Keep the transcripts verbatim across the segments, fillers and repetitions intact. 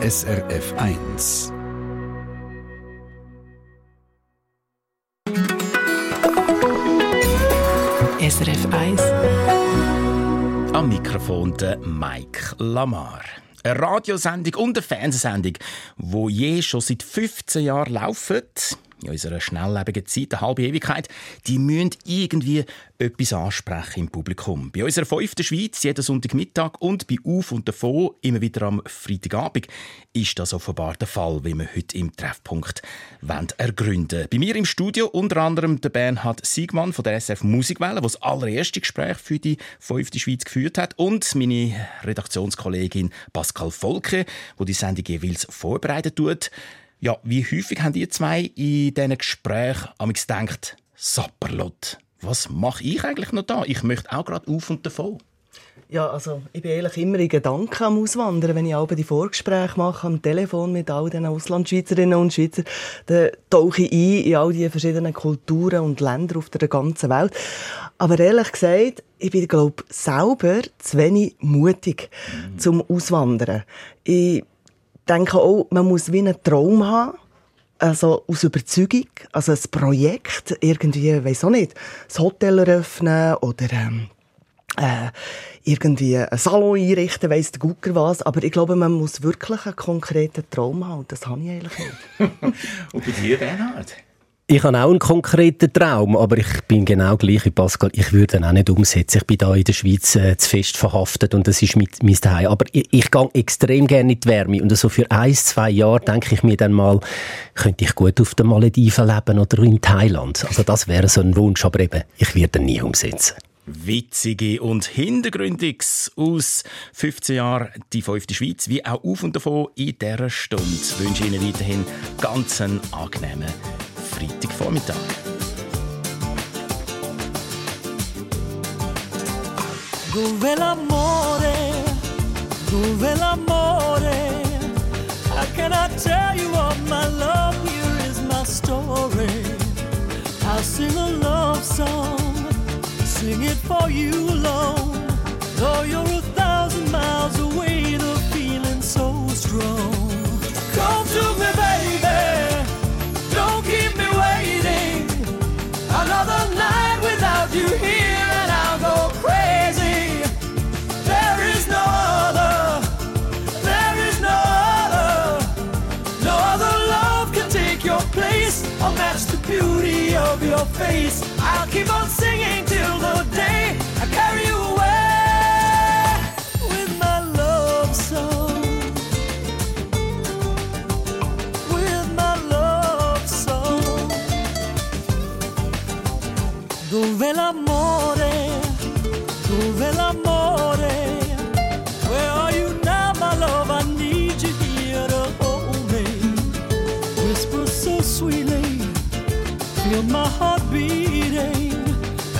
S R F eins. S R F eins. Am Mikrofon der Mike Lamar. Eine Radiosendung und eine Fernsehsendung, die je schon seit fünfzehn Jahren laufen. In unserer schnelllebigen Zeit, eine halbe Ewigkeit, die müssen irgendwie etwas ansprechen im Publikum. Bei unserer fünften Schweiz, jeden Sonntagmittag und bei «Auf und davon» immer wieder am Freitagabend, ist das offenbar der Fall, wie wir heute im Treffpunkt ergründen wollen. Bei mir im Studio unter anderem der Bernhard Sigmann von der S R F Musikwelle, der das allererste Gespräch für die fünfte Schweiz geführt hat, und meine Redaktionskollegin Pascal Volke, die die Sendung jeweils vorbereitet tut. Ja, wie häufig haben ihr zwei in diesen Gesprächen amigs gedacht, Sapperlot, was mache ich eigentlich noch da? Ich möchte auch gerade auf und davon. Ja, also ich bin ehrlich immer in Gedanken am Auswandern, wenn ich auch die Vorgespräche mache, am Telefon mit all den Auslandschweizerinnen und Schweizern, dann tauche ich ein in all die verschiedenen Kulturen und Länder auf der ganzen Welt. Aber ehrlich gesagt, ich bin, glaube ich, selber zu wenig mutig mm. zum Auswandern. Ich Ich denke auch, man muss wie einen Traum haben, also aus Überzeugung, also ein Projekt, irgendwie, weiss auch nicht, ein Hotel eröffnen oder ähm, äh, irgendwie einen Salon einrichten, weiss der Gucker was, aber ich glaube, man muss wirklich einen konkreten Traum haben, und das habe ich eigentlich nicht. Und bei dir, Bernhard? Ich habe auch einen konkreten Traum, aber ich bin genau gleich wie Pascal. Ich würde ihn auch nicht umsetzen. Ich bin da in der Schweiz äh, zu fest verhaftet, und das ist mit, mein Zuhause. Aber ich, ich gehe extrem gerne in die Wärme, und so also für ein, zwei Jahre denke ich mir dann mal, könnte ich gut auf den Malediven leben oder in Thailand. Also das wäre so ein Wunsch, aber eben, ich würde ihn nie umsetzen. Witzige und Hintergründiges aus fünfzehn Jahren die fünfte Schweiz, wie auch «Auf und davon» in dieser Stunde. Ich wünsche Ihnen weiterhin ganz einen angenehmen Freitagvormittag. Dove l'amore, dove l'amore, how can I tell you of my love, here is my story. I'll sing a love song, sing it for you alone. Though you're a thousand miles away, the feeling's so strong. Come to me, baby, don't keep me waiting. Another night without you here, and I'll go crazy. There is no other, there is no other. No other love can take your place or match the beauty of your face. I'll keep on singing till the day I carry you away with my love song. Dove l'amore, dove l'amore, where are you now, my love? I need you here to hold me. Whisper so sweetly, feel my heart beating.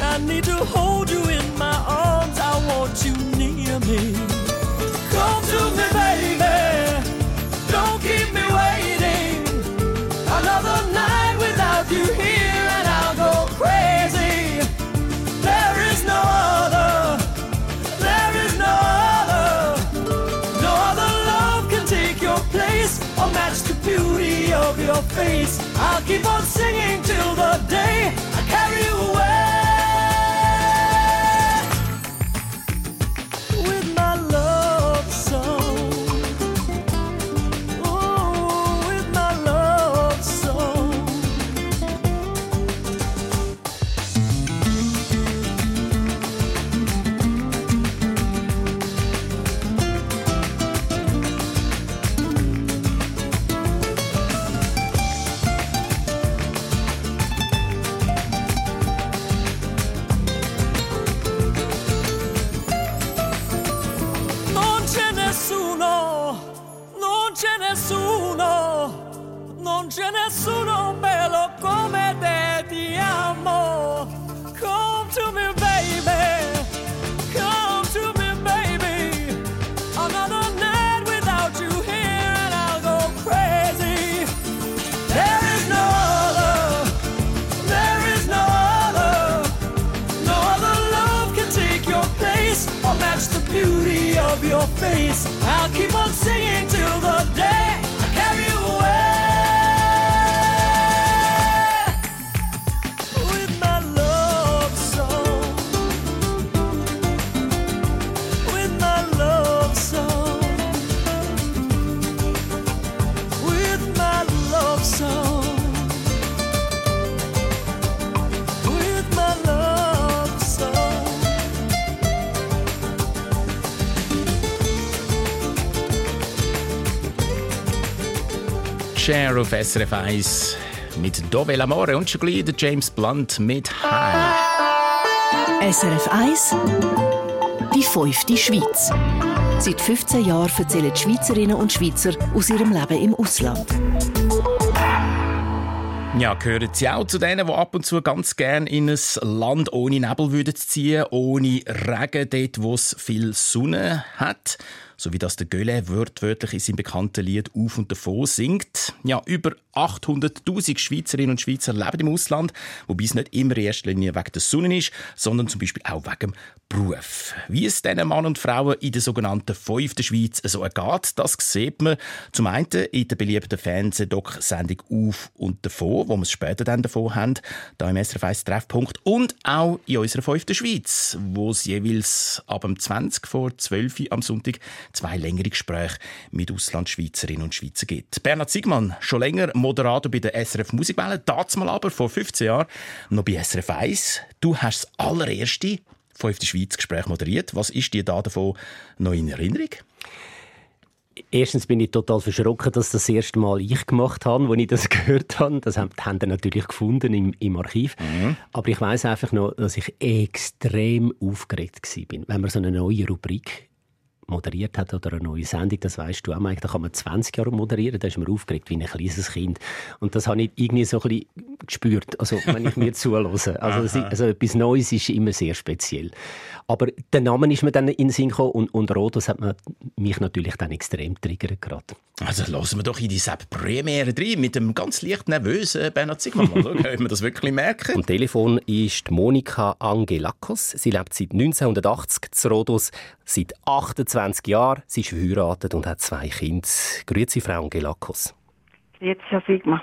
I need to hold you in my arms, I want you near me. Come to me, baby, don't keep me waiting. Another night without you here, and I'll go crazy. No other, there is no other. No other love can take your place or match the beauty of your face. I'll keep on singing till the day I carry you away with my love song. Oh, with my love song. Face. I'll keep on singing till the day Share auf S R F eins mit Dove L'Amore und schon gleich James Blunt mit High. S R F eins, die fünfte Schweiz. Seit fünfzehn Jahren erzählen die Schweizerinnen und Schweizer aus ihrem Leben im Ausland. Ja, gehören Sie auch zu denen, die ab und zu ganz gerne in ein Land ohne Nebel würden ziehen, ohne Regen, dort wo es viel Sonne hat? So wie das der Göhle wörtwörtlich in seinem bekannten Lied «Auf und davon» singt. Ja, über achthunderttausend Schweizerinnen und Schweizer leben im Ausland, wobei es nicht immer in erster Linie wegen der Sonne ist, sondern zum Beispiel auch wegen dem Beruf. Wie es diesen Mann und Frauen in der sogenannten «Fünften Schweiz» so ergeht, das sieht man zum einen in der beliebten Fernsehdoc-Sendung «Auf und davon», wo wir es später dann davon haben, da im S R F eins Treffpunkt, und auch in unserer «Fünften Schweiz», wo es jeweils ab dem zwanzig vor zwölf Uhr am Sonntag zwei längere Gespräche mit Auslandschweizerinnen und Schweizer gibt. Bernhard Sigmann, schon länger Moderator bei der S R F Musikwelle, damals aber vor fünfzehn Jahren noch bei S R F eins. Du hast das allererste «Fünfte Schweiz»-Gespräch moderiert. Was ist dir da davon noch in Erinnerung? Erstens bin ich total verschrocken, dass das das erste Mal ich gemacht habe, als ich das gehört habe. Das haben sie natürlich gefunden im, im Archiv. Mhm. Aber ich weiss einfach noch, dass ich extrem aufgeregt war, wenn man so eine neue Rubrik moderiert hat oder eine neue Sendung, das weißt du auch, Mike, da kann man zwanzig Jahre moderieren, da ist man aufgeregt wie ein kleines Kind. Und das habe ich irgendwie so ein bisschen gespürt, also wenn ich mir zuhöre. Also, also etwas Neues ist immer sehr speziell. Aber der Name ist mir dann in den Sinn gekommen und, und Rhodos hat mich natürlich dann extrem triggert gerade. Also hören wir doch in die Sepp-Premiere rein mit dem ganz leicht nervösen Bernhard Sigmann. Mal schauen, ob wir das wirklich merken. Am Telefon ist Monika Angelakos. Sie lebt seit neunzehnhundertachtzig zu Rhodos, seit achtundzwanzig Jahren. Sie ist verheiratet und hat zwei Kinder. Grüezi, Frau Angelakos. Jetzt Herr Sigmann.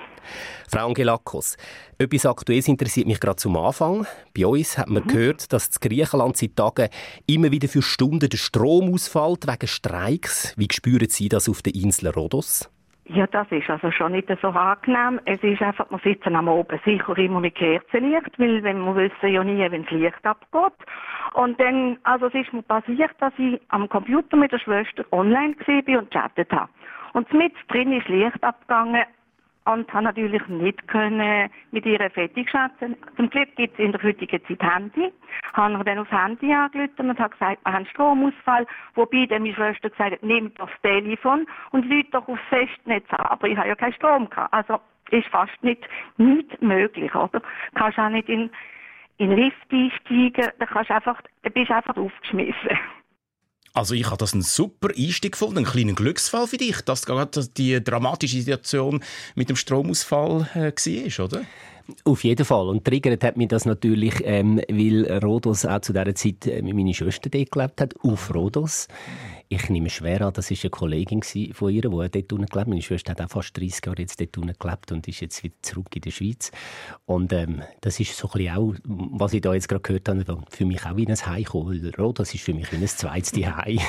Frau Angelakos, etwas Aktuelles interessiert mich gerade zum Anfang. Bei uns hat man mhm. gehört, dass in Griechenland seit Tagen immer wieder für Stunden der Strom ausfällt wegen Streiks. Wie spüren Sie das auf der Insel Rhodos? Ja, das ist also schon nicht so angenehm. Es ist einfach, wir sitzen am Oben sicher immer mit Kerzenlicht, weil wenn wir wissen ja nie, wenn das Licht abgeht. Und dann, also es ist mir passiert, dass ich am Computer mit der Schwester online war und chattet habe. Und mitten drin ist Licht abgegangen und konnte natürlich nicht können mit ihr fertig schätzen. Zum Glück gibt es in der heutigen Zeit Handy. Ich habe dann aufs Handy angerufen und habe gesagt, wir haben Stromausfall. Wobei dann meine Schwester gesagt hat, nehmt doch das Telefon und ruft doch aufs Festnetz an. Aber ich habe ja keinen Strom gehabt. Also ist fast nicht, nicht möglich, oder? Du kannst auch nicht in in Lift einsteigen, dann kannst du einfach, dann bist du einfach aufgeschmissen. Also ich habe das einen super Einstieg gefunden, einen kleinen Glücksfall für dich, dass gerade die dramatische Situation mit dem Stromausfall äh, war, oder? Auf jeden Fall. Und triggert hat mich das natürlich, ähm, weil Rhodos auch zu dieser Zeit mit meiner Schwester dort gelebt hat, auf Rhodos. Ich nehme schwer an, das war eine Kollegin von ihr, die auch dort unten gelebt hat. Meine Schwester hat auch fast dreißig Jahre jetzt dort unten gelebt und ist jetzt wieder zurück in der Schweiz. Und ähm, das ist so ein bisschen auch, was ich da jetzt gerade gehört habe, für mich auch wie ein Heimkommen. Rhodos ist für mich wie ein zweites Heim.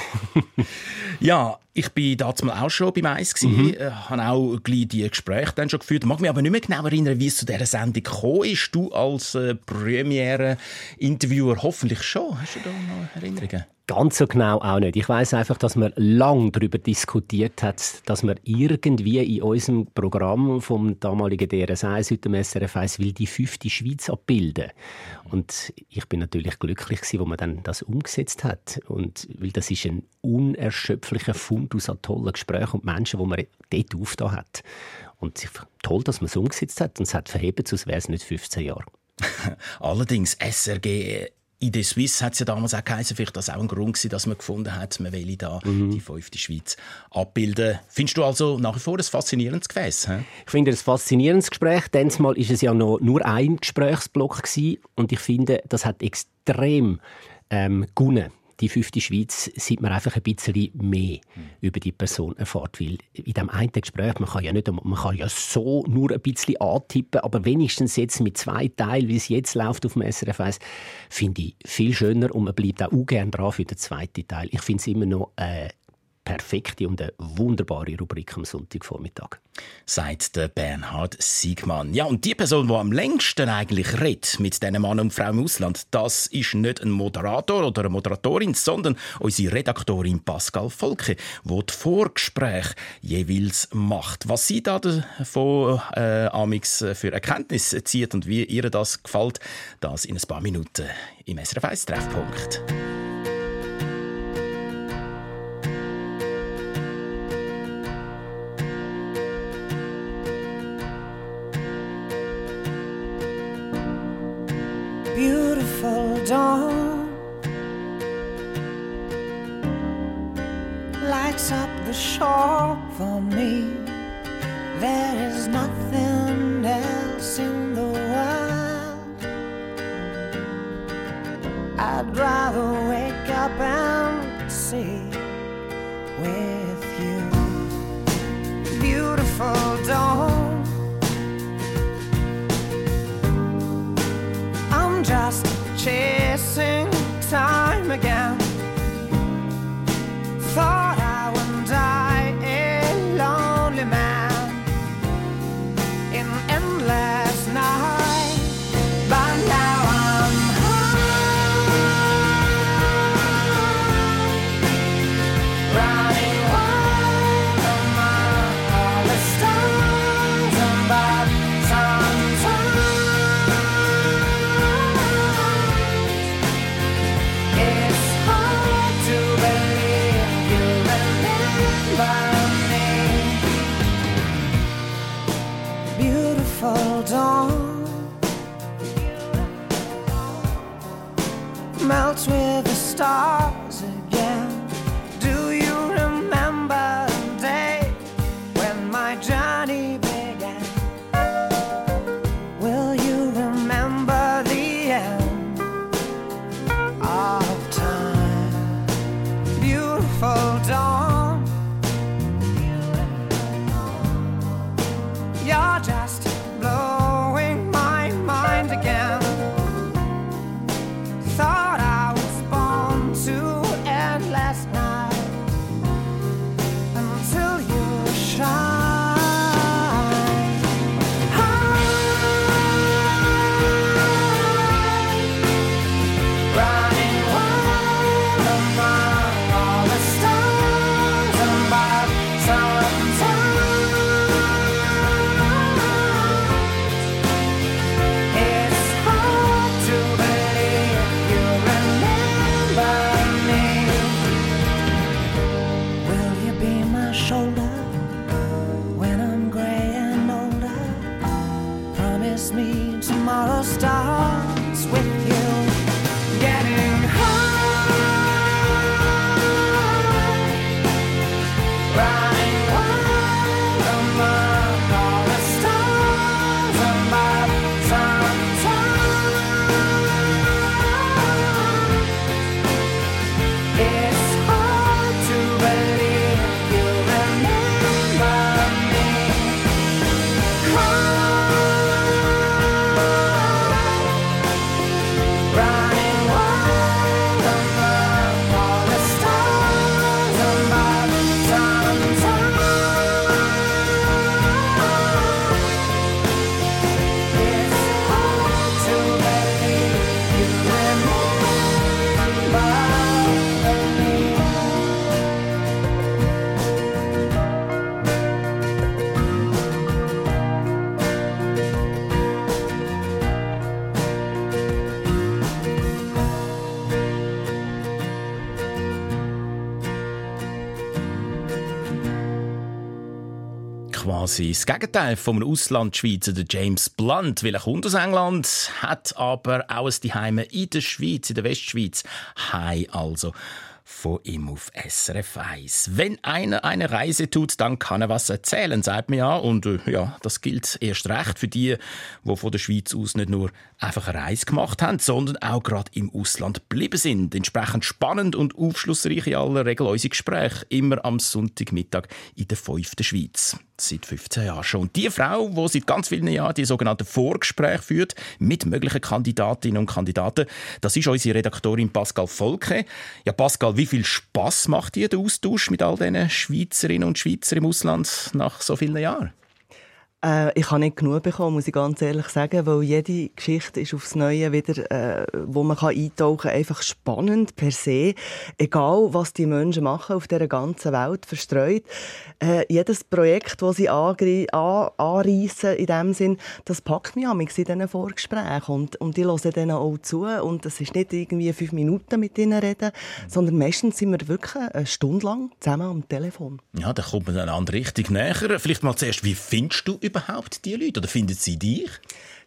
Ja, ich war damals auch schon beim Eis. Mhm. Ich habe auch gleich die Gespräche dann schon geführt. Ich mag mich aber nicht mehr genau erinnern, wie es zu dieser Sendung gekommen ist. Du als äh, Premiere-Interviewer hoffentlich schon. Hast du da noch Erinnerungen? Ganz so genau auch nicht. Ich weiss einfach, dass man lange darüber diskutiert hat, dass man irgendwie in unserem Programm vom damaligen D R S eins, heute dem S R F eins, will die fünfte Schweiz abbilden. Und ich bin natürlich glücklich gewesen, wo man dann das umgesetzt hat. Und, weil das ist ein unerschöpflicher Fundus an tollen Gesprächen und Menschen, die man dort aufgetan hat. Und toll, dass man es umgesetzt hat. Und es hat verhebt, sonst wäre es nicht fünfzehn Jahre. Allerdings, S R G... In der Swiss hat es ja damals auch geheißen, vielleicht das auch ein Grund war, dass man gefunden hat, man wolle da mhm. die fünfte Schweiz abbilden. Findest du also nach wie vor ein faszinierendes Gefäß? He? Ich finde ein faszinierendes Gespräch. Damals war es ja noch nur ein Gesprächsblock gewesen. Und ich finde, das hat extrem ähm, gewonnen. Die fünfte Schweiz sieht man einfach ein bisschen mehr über die Person erfahrt. Weil in diesem einen Gespräch, man kann ja nicht, man kann ja so nur ein bisschen antippen, aber wenigstens jetzt mit zwei Teilen, wie es jetzt läuft auf dem S R F eins, finde ich viel schöner und man bleibt auch ungern dran für den zweiten Teil. Ich finde es immer noch äh, perfekte und eine wunderbare Rubrik am Sonntagvormittag. Sagt der Bernhard Sigmann. Ja, und die Person, die am längsten eigentlich redet mit diesen Mann und Frau im Ausland, das ist nicht ein Moderator oder eine Moderatorin, sondern unsere Redaktorin Pascal Volke, die die Vorgespräche jeweils macht. Was sie da davon äh, amix für Erkenntnis zieht und wie ihr das gefällt, das in ein paar Minuten im S R F eins Treffpunkt. Beautiful dawn lights up the shore for me. There is nothing else in the world I'd rather wake up and see with you. Beautiful dawn, just chasing time again. Thought I would die a lonely man in endless night, but now I'm high, running wild among all the stars above. Sometimes melts with the stars again. Do you remember the day when my journey began? Will you remember the end of time? Beautiful dawn, you're just blowing my mind again. Das Gegenteil vom Auslandschweizer James Blunt, weil er kommt aus England, hat aber auch ein Heim in der Schweiz, in der Westschweiz. Hi also von ihm auf S R F eins. Wenn einer eine Reise tut, dann kann er was erzählen, sagt man ja. Und äh, ja, das gilt erst recht für die, die von der Schweiz aus nicht nur einfach eine Reise gemacht haben, sondern auch gerade im Ausland geblieben sind. Entsprechend spannend und aufschlussreich in aller Regel unsere Gespräche, immer am Sonntagmittag in der fünften Schweiz. seit fünfzehn Jahren schon. Und die Frau, die seit ganz vielen Jahren die sogenannten Vorgespräche führt mit möglichen Kandidatinnen und Kandidaten, das ist unsere Redaktorin Pascal Volke. Ja, Pascal, wie viel Spass macht dir der Austausch mit all diesen Schweizerinnen und Schweizern im Ausland nach so vielen Jahren? Äh, ich habe nicht genug bekommen, muss ich ganz ehrlich sagen, weil jede Geschichte ist aufs Neue wieder, äh, wo man kann eintauchen kann, einfach spannend per se. Egal, was die Menschen machen auf dieser ganzen Welt, verstreut. Äh, jedes Projekt, das sie angre- an- anreissen, in dem Sinn, das packt mich an, in diesen Vorgesprächen. Und, und ich höre denen auch zu. Und es ist nicht irgendwie fünf Minuten mit ihnen reden, sondern meistens sind wir wirklich eine Stunde lang zusammen am Telefon. Ja, da kommt man einander richtig näher. Vielleicht mal zuerst, wie findest du überhaupt die Leute? Oder finden sie dich?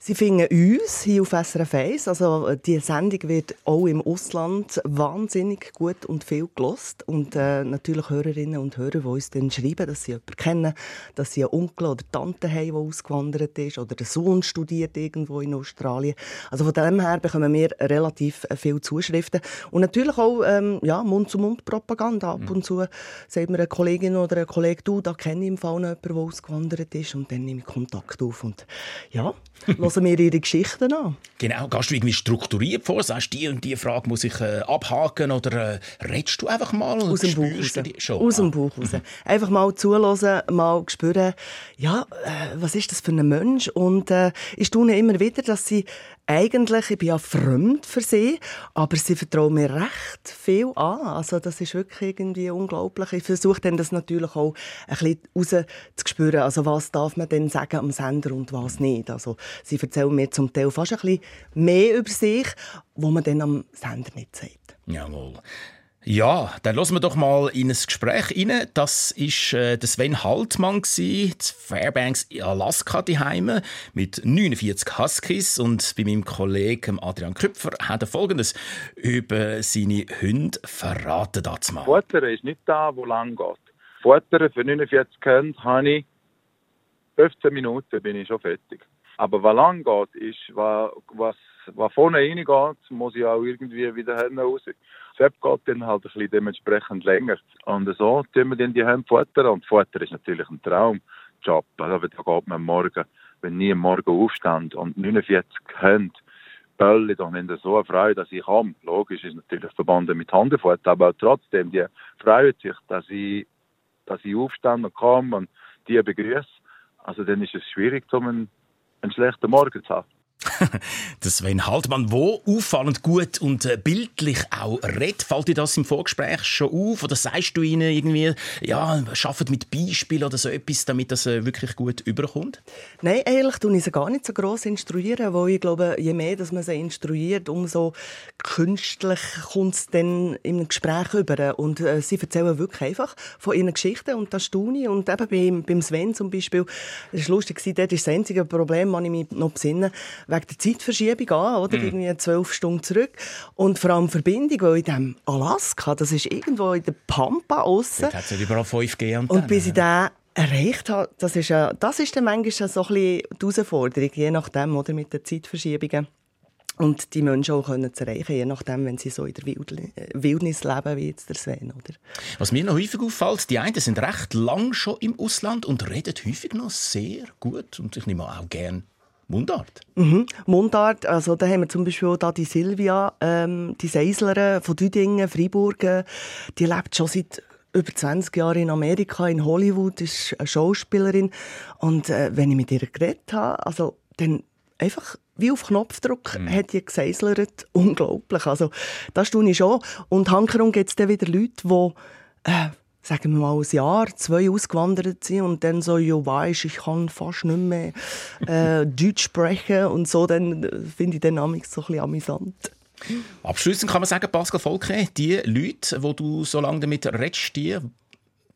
Sie finden uns hier auf S R F eins. Also, die Sendung wird auch im Ausland wahnsinnig gut und viel gelost. Und äh, natürlich Hörerinnen und Hörer, die uns dann schreiben, dass sie jemanden kennen, dass sie einen Onkel oder Tante haben, die ausgewandert ist, oder der Sohn studiert irgendwo in Australien. Also von dem her bekommen wir relativ viele Zuschriften. Und natürlich auch ähm, ja, Mund-zu-Mund-Propaganda. Ab und zu sagt mir eine Kollegin oder ein Kollege, du, da kenne ich im Fall noch jemanden, der ausgewandert ist. Und dann nehme ich Kontakt auf. Und ja, hören wir ihre Geschichten an. Genau, gehst du irgendwie strukturiert vor? Sagst du, die und die Frage muss ich äh, abhaken? Oder äh, redest du einfach mal? Aus dem Bauch raus. Schon? Aus dem Bauch raus. Einfach mal zuhören, mal spüren, ja, äh, was ist das für ein Mensch? Und äh, ich staune immer wieder, dass sie eigentlich, ich bin ja fremd für sie, aber sie vertrauen mir recht viel an. Also das ist wirklich irgendwie unglaublich. Ich versuche dann das natürlich auch ein bisschen raus zu spüren. Also was darf man denn sagen am Sender und was nicht? Also sie erzählen mir zum Teil fast ein bisschen mehr über sich, was man dann am Sender nicht sagt. Jawohl. Ja, dann hören wir doch mal in ein Gespräch rein. Das war äh, Sven Haltmann, in Fairbanks in Alaska zu Hause, mit neunundvierzig Huskies. Und bei meinem Kollegen Adrian Köpfer hat er Folgendes über seine Hunde verraten. Futtern ist nicht da, wo lang geht. Futtern für neunundvierzig Hunde habe ich fünfzehn Minuten, bin ich schon fertig. Aber was lang geht, ist, was, was, was vorne reingeht, muss ich auch irgendwie wieder hinten raus. Das Web geht dann halt ein bisschen dementsprechend länger. Und so tun wir dann die Hunde futtern. Und Futter ist natürlich ein Traumjob. Also, da geht man morgen, wenn ich am Morgen aufstand und neunundvierzig Hunde böllen, dann haben wir so eine Freude, dass ich komme. Logisch ist natürlich verbunden mit Handefutter, aber trotzdem, die freuen sich, dass ich, dass ich aufstehe und komme und die begrüße. Also, dann ist es schwierig, um einen schlechten Morgen zu haben. Das Sven Haltmann, wo auffallend gut und äh, bildlich auch redet. Fällt dir das im Vorgespräch schon auf? Oder sagst du ihnen irgendwie, ja, arbeitet mit Beispielen oder so etwas, damit das äh, wirklich gut überkommt? Nein, ehrlich, tun ich sie gar nicht so gross instruieren, weil ich glaube, je mehr dass man sie instruiert, umso künstlich kommt es dann im Gespräch über. Und äh, sie erzählen wirklich einfach von ihren Geschichten und das staune ich. Und eben beim, beim Sven zum Beispiel, das war lustig, dort ist das einzige Problem, das ich mich noch besinne, wegen der Zeitverschiebung an, oder? Mm. Irgendwie zwölf Stunden zurück. Und vor allem Verbindung, weil in dem Alaska, das ist irgendwo in der Pampa aussen. Dort hat es ja überall fünf G und, und bis ich den erreicht habe, das ist, ja, das ist dann manchmal so ein bisschen die Herausforderung, je nachdem, oder? Mit den Zeitverschiebungen. Und die Menschen auch können zu erreichen, je nachdem, wenn sie so in der Wildnis leben, wie jetzt der Sven. Oder? Was mir noch häufig auffällt, die einen sind recht lang schon im Ausland und reden häufig noch sehr gut und ich nehme auch gerne Mundart. Mhm. Mundart, also da haben wir zum Beispiel da die Silvia, ähm, die Seisler von Düdingen, Freiburg, äh, die lebt schon seit über zwanzig Jahren in Amerika, in Hollywood, ist eine Schauspielerin. Und äh, wenn ich mit ihr geredet habe, also dann einfach wie auf Knopfdruck mm. hat die geseisert. Unglaublich, also das tue ich schon. Und hankerum gibt es dann wieder Leute, die äh, sagen wir mal, ein Jahr, zwei ausgewandert sind und dann so, ja weisst, ich kann fast nicht mehr äh, Deutsch sprechen und so, dann finde ich den Namen so ein bisschen amüsant. Abschliessend kann man sagen, Pascal Volke, die Leute, die du so lange damit redest, die...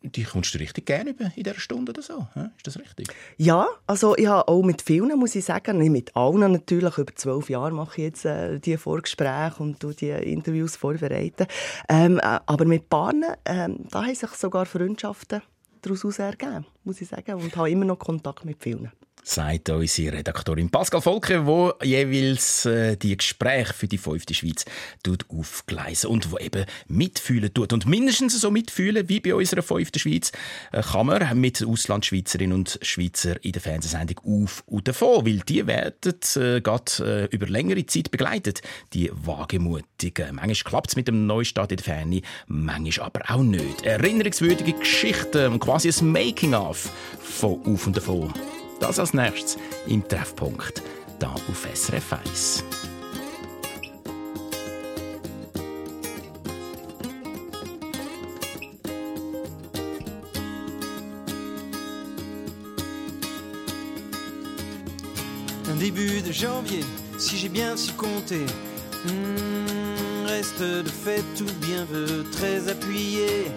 Die kommst du richtig gerne über in dieser Stunde oder so. Ist das richtig? Ja, also ich habe auch mit vielen, muss ich sagen, nicht mit allen natürlich, über zwölf Jahre mache ich jetzt äh, die Vorgespräche und die Interviews vorbereiten. Ähm, äh, aber mit Paaren, äh, da haben sich sogar Freundschaften daraus ergeben, muss ich sagen. Und habe immer noch Kontakt mit vielen. sagt unsere Redaktorin Pascal Volke, wo jeweils äh, die Gespräche für die fünfte Schweiz tut aufgleisen und wo eben mitfühlen tut. Und mindestens so mitfühlen wie bei unserer fünften Schweiz äh, kann man mit Auslandschweizerinnen und Schweizer in der Fernsehsendung «Auf und davon», weil die werden äh, gerade äh, über längere Zeit begleitet, die Wagemutigen. Manchmal klappt es mit dem Neustart in der Ferne, manchmal aber auch nicht. Erinnerungswürdige Geschichten, quasi ein Making-of von «Auf und davon». Das als nächstes im Treffpunkt, hier auf S R F eins. Début de janvier, si j'ai bien su compter, hmm, reste de fait tout bien peu très appuyé.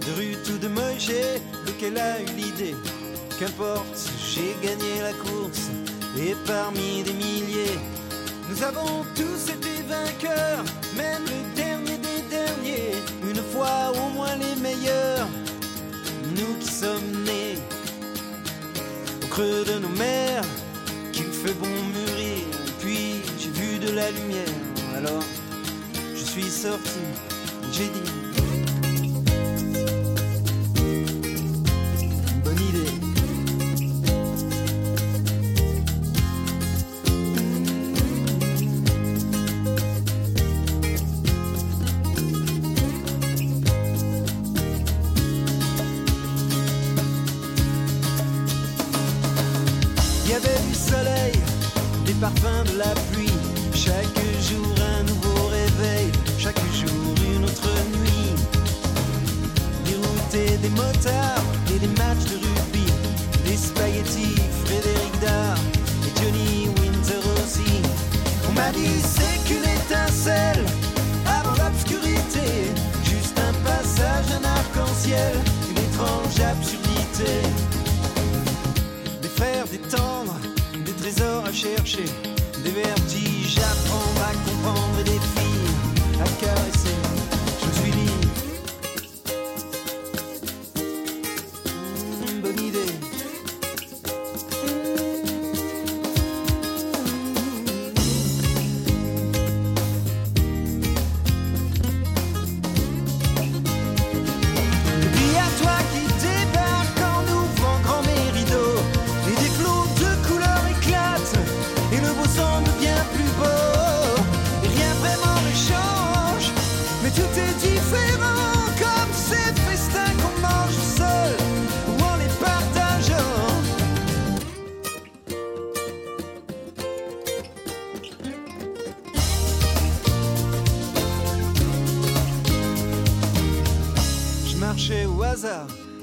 De rue tout de moché, lequel a eu l'idée? Qu'importe, j'ai gagné la course et parmi des milliers, nous avons tous été vainqueurs, même le dernier des derniers, une fois au moins les meilleurs, nous qui sommes nés au creux de nos mers, qu'il fait bon mûrir, puis j'ai vu de la lumière, alors je suis sorti, j'ai dit.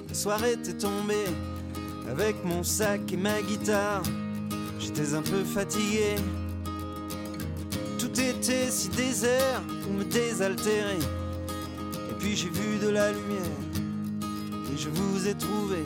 La soirée était tombée avec mon sac et ma guitare. J'étais un peu fatigué. Tout était si désert pour me désaltérer. Et puis j'ai vu de la lumière et je vous ai trouvé.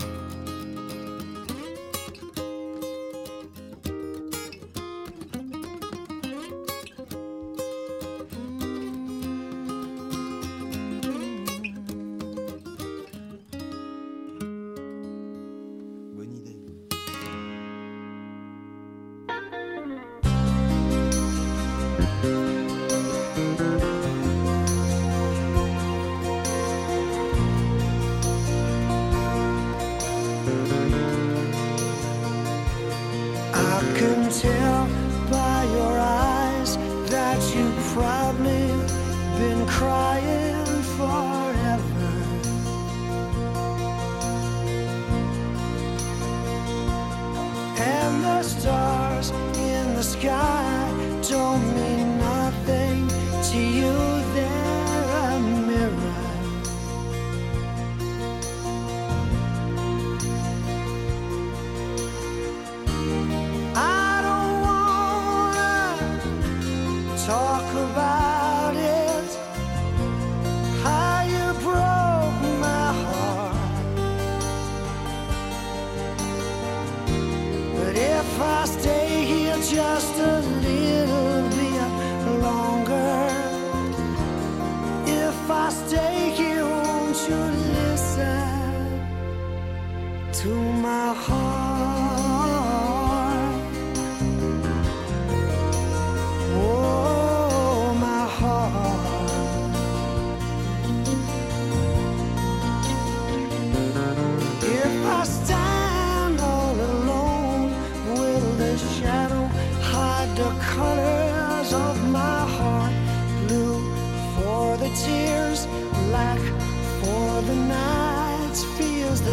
To my heart.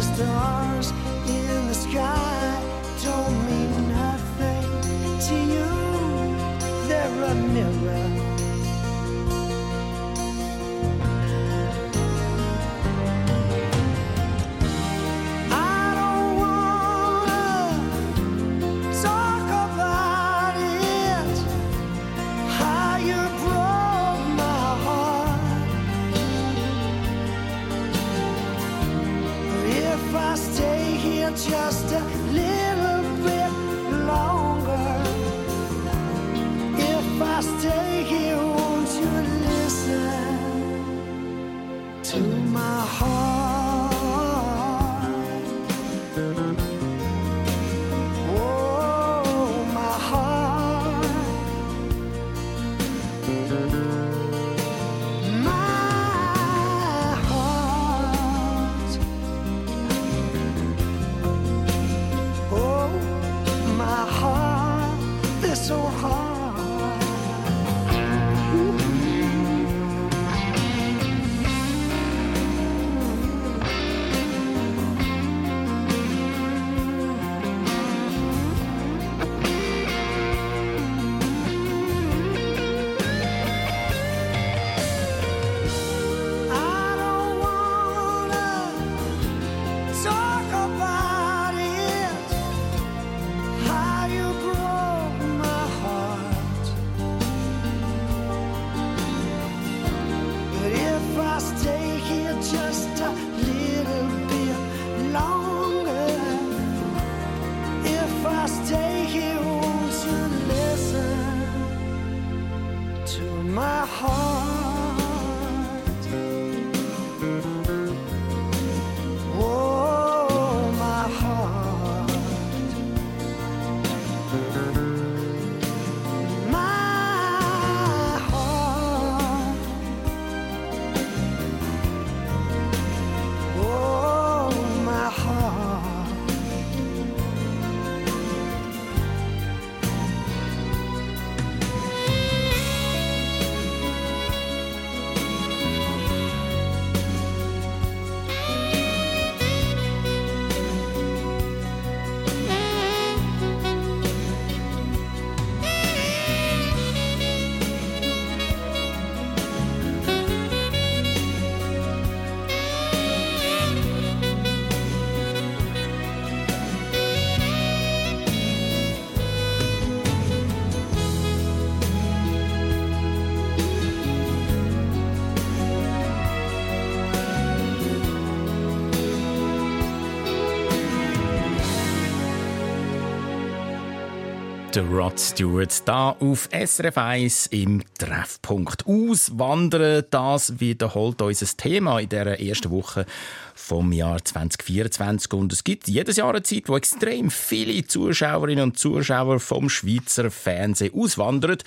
the stars in the sky don't mean nothing to you. They're a mirror. I don't wanna talk about it. How you broke my heart. If I stay here just a little bit longer, if I stay here, won't you listen to my heart? Oh, my heart. My heart. Oh, my heart. This old heart. Der Rod Stewart da auf S R F eins im Treffpunkt. Auswandern, das wiederholt unser Thema in dieser ersten Woche vom Jahr zwanzig vierundzwanzig. Und es gibt jedes Jahr eine Zeit, wo extrem viele Zuschauerinnen und Zuschauer vom Schweizer Fernsehen auswandern.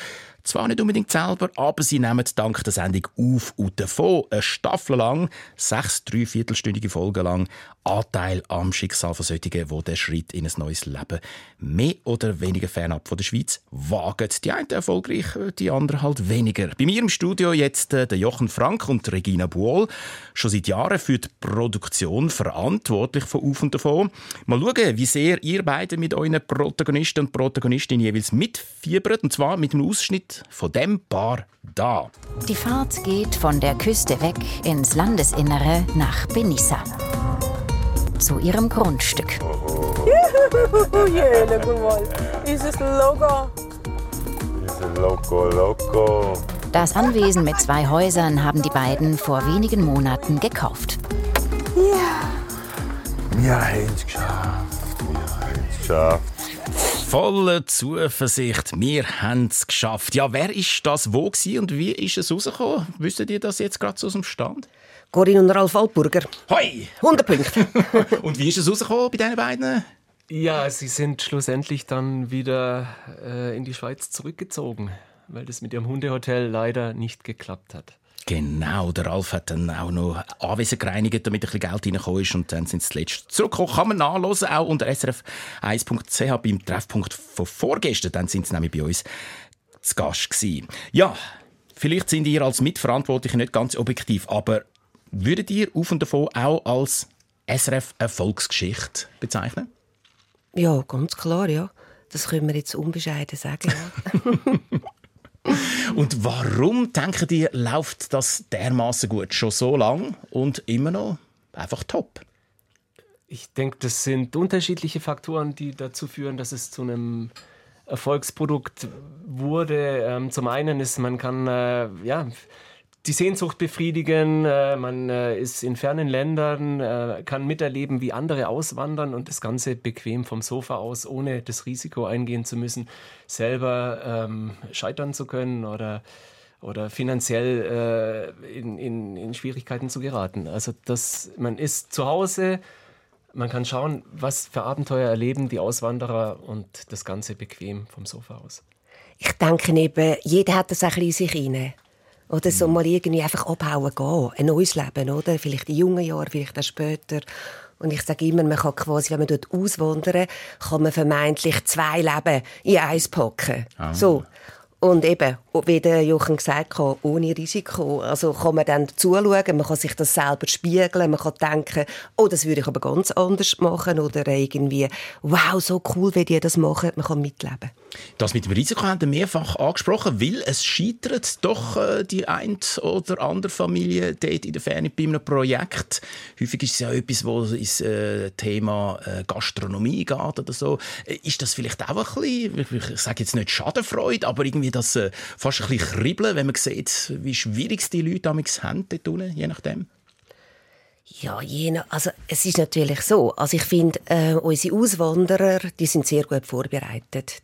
Zwar nicht unbedingt selber, aber sie nehmen dank der Sendung auf und davon eine Staffel lang, sechs dreiviertelstündige Folgen lang, Anteil am Schicksal von solchen, die den Schritt in ein neues Leben mehr oder weniger fernab von der Schweiz wagen. Die einen erfolgreich, die anderen halt weniger. Bei mir im Studio jetzt der Jochen Frank und Regina Buol. Schon seit Jahren für die Produktion verantwortlich von Auf und Davon. Mal schauen, wie sehr ihr beide mit euren Protagonisten und Protagonistinnen jeweils mitfiebert, und zwar mit einem Ausschnitt von dem Paar da. Die Fahrt geht von der Küste weg ins Landesinnere nach Benissa. Zu ihrem Grundstück. Yeah, look mal. Ist es ein Logo? Ist ein Logo, Logo. Das Anwesen mit zwei Häusern haben die beiden vor wenigen Monaten gekauft. Ja. Wir haben es geschafft. Wir haben es geschafft. Voller Zuversicht, wir haben es geschafft. Ja, wer ist das wo gsi und wie ist es rausgekommen? Wisst ihr das jetzt gerade so aus dem Stand? Corinne und Ralf Altburger. Hoi! hundert Punkte. Und wie ist es rausgekommen bei diesen beiden? Ja, sie sind schlussendlich dann wieder äh, in die Schweiz zurückgezogen, weil das mit ihrem Hundehotel leider nicht geklappt hat. Genau, der Ralf hat dann auch noch Anwesen gereinigt, damit ein bisschen Geld reingekommen ist, und dann sind sie zuletzt zurückgekommen. Kann man nachhören, auch unter S R F eins Punkt C H beim Treffpunkt von vorgestern. Dann sind sie nämlich bei uns zu Gast gewesen. Ja, vielleicht sind ihr als Mitverantwortliche nicht ganz objektiv, aber würdet ihr Auf und Davon auch als S R F Erfolgsgeschichte bezeichnen? Ja, ganz klar, ja. Das können wir jetzt unbescheiden sagen. Ja. Und warum, denken die, läuft das dermassen gut? Schon so lang und immer noch einfach top? Ich denke, das sind unterschiedliche Faktoren, die dazu führen, dass es zu einem Erfolgsprodukt wurde. Zum einen ist, man kann äh, ja, die Sehnsucht befriedigen, äh, man äh, ist in fernen Ländern, äh, kann miterleben, wie andere auswandern und das Ganze bequem vom Sofa aus, ohne das Risiko eingehen zu müssen, selber ähm, scheitern zu können oder, oder finanziell äh, in, in, in Schwierigkeiten zu geraten. Also das, man ist zu Hause, man kann schauen, was für Abenteuer erleben die Auswanderer und das Ganze bequem vom Sofa aus. Ich denke eben, jeder hat das ein bisschen in sich hinein. Oder so mal irgendwie einfach abhauen gehen, ein neues Leben, oder? Vielleicht in jungen Jahren, vielleicht auch später. Und ich sage immer, man kann quasi, wenn man dort auswandern, kann man vermeintlich zwei Leben in eins packen. Ah. So. Und eben, wie der Jochen gesagt hat, ohne Risiko. Also kann man dann zuschauen, man kann sich das selber spiegeln, man kann denken, oh, das würde ich aber ganz anders machen oder irgendwie, wow, so cool, wie die das machen, man kann mitleben. Das mit dem Risiko haben wir mehrfach angesprochen, weil es scheitert doch äh, die eine oder andere Familie dort in der Ferne bei einem Projekt. Häufig ist es ja etwas, wo ins äh, Thema äh, Gastronomie geht oder so. Ist das vielleicht auch ein bisschen, ich sage jetzt nicht Schadenfreude, aber irgendwie das äh, fast ein bisschen kribbeln, wenn man sieht, wie schwierig es die Leute damals haben, dort unten, je nachdem? Ja, je nach, also es ist natürlich so. Also ich finde, äh, unsere Auswanderer, die sind sehr gut vorbereitet.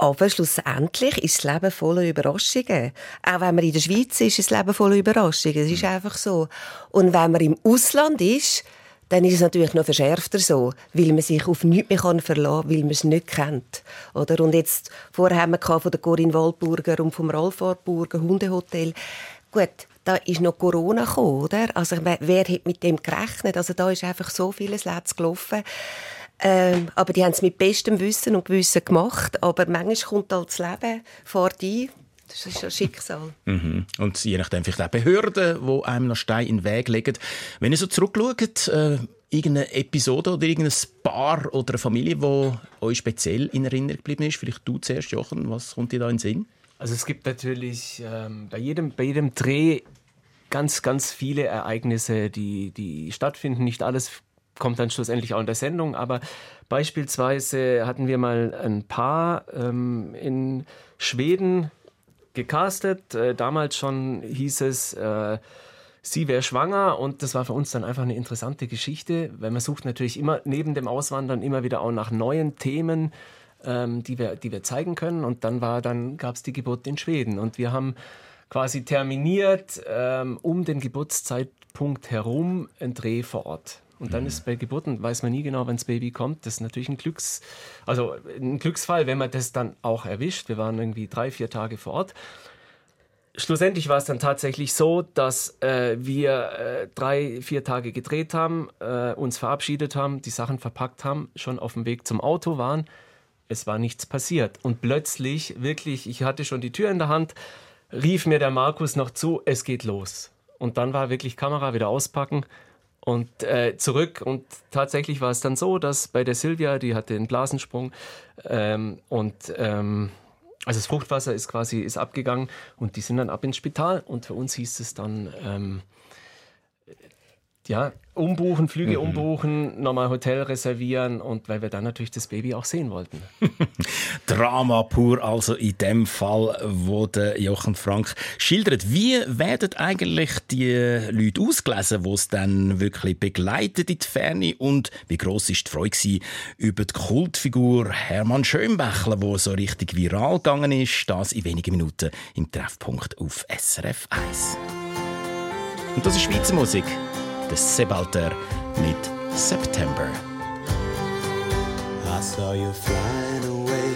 Aber schlussendlich ist das Leben voller Überraschungen. Auch wenn man in der Schweiz ist, ist das Leben voller Überraschungen. Das ist einfach so. Und wenn man im Ausland ist, dann ist es natürlich noch verschärfter so, weil man sich auf nichts mehr verlassen kann, weil man es nicht kennt. Oder? Und jetzt, vorher haben wir von der Corinne Waldburger und vom Ralf Altburger Hundehotel. Gut, da ist noch Corona gekommen, oder? Also, ich meine, wer hat mit dem gerechnet? Also, da ist einfach so vieles Letztes gelaufen. Ähm, aber die haben es mit bestem Wissen und Gewissen gemacht. Aber manchmal kommt halt das Leben vor dir. Das ist ein Schicksal. Mhm. Und je nachdem vielleicht auch Behörden, die einem noch Stein in den Weg legen. Wenn ihr so zurückschaut, äh, irgendeine Episode oder irgendein Paar oder eine Familie, die euch speziell in Erinnerung geblieben ist, vielleicht du zuerst, Jochen, was kommt dir da in den Sinn? Also es gibt natürlich ähm, bei jedem, bei jedem Dreh ganz, ganz viele Ereignisse, die, die stattfinden. Nicht alles kommt dann schlussendlich auch in der Sendung, aber beispielsweise hatten wir mal ein Paar ähm, in Schweden gecastet. Äh, damals schon hieß es, äh, sie wäre schwanger und das war für uns dann einfach eine interessante Geschichte, weil man sucht natürlich immer neben dem Auswandern immer wieder auch nach neuen Themen, ähm, die wir, die wir zeigen können und dann war, dann gab es die Geburt in Schweden und wir haben quasi terminiert ähm, um den Geburtszeitpunkt herum einen Dreh vor Ort. Und dann ist bei Geburten, weiß man nie genau, wann das Baby kommt. Das ist natürlich ein Glücks, also ein Glücksfall, wenn man das dann auch erwischt. Wir waren irgendwie drei, vier Tage vor Ort. Schlussendlich war es dann tatsächlich so, dass äh, wir äh, drei, vier Tage gedreht haben, äh, uns verabschiedet haben, die Sachen verpackt haben, schon auf dem Weg zum Auto waren. Es war nichts passiert. Und plötzlich, wirklich, ich hatte schon die Tür in der Hand, rief mir der Markus noch zu, es geht los. Und dann war wirklich Kamera, wieder auspacken. Und äh, zurück und tatsächlich war es dann so, dass bei der Silvia, die hatte einen Blasensprung ähm, und ähm, also das Fruchtwasser ist quasi ist abgegangen und die sind dann ab ins Spital und für uns hieß es dann ähm, ja umbuchen, Flüge mhm. umbuchen, nochmal Hotel reservieren und weil wir dann natürlich das Baby auch sehen wollten. Drama pur, also in dem Fall, wo der Jochen Frank schildert. Wie werden eigentlich die Leute ausgelesen, die es dann wirklich begleitet in die Ferne und wie gross war die Freude über die Kultfigur Hermann Schönbächler, die so richtig viral gegangen ist, das in wenigen Minuten im Treffpunkt auf S R F eins. Und das ist Schweizer Musik. Der Sebalter mit September. I saw you flying away,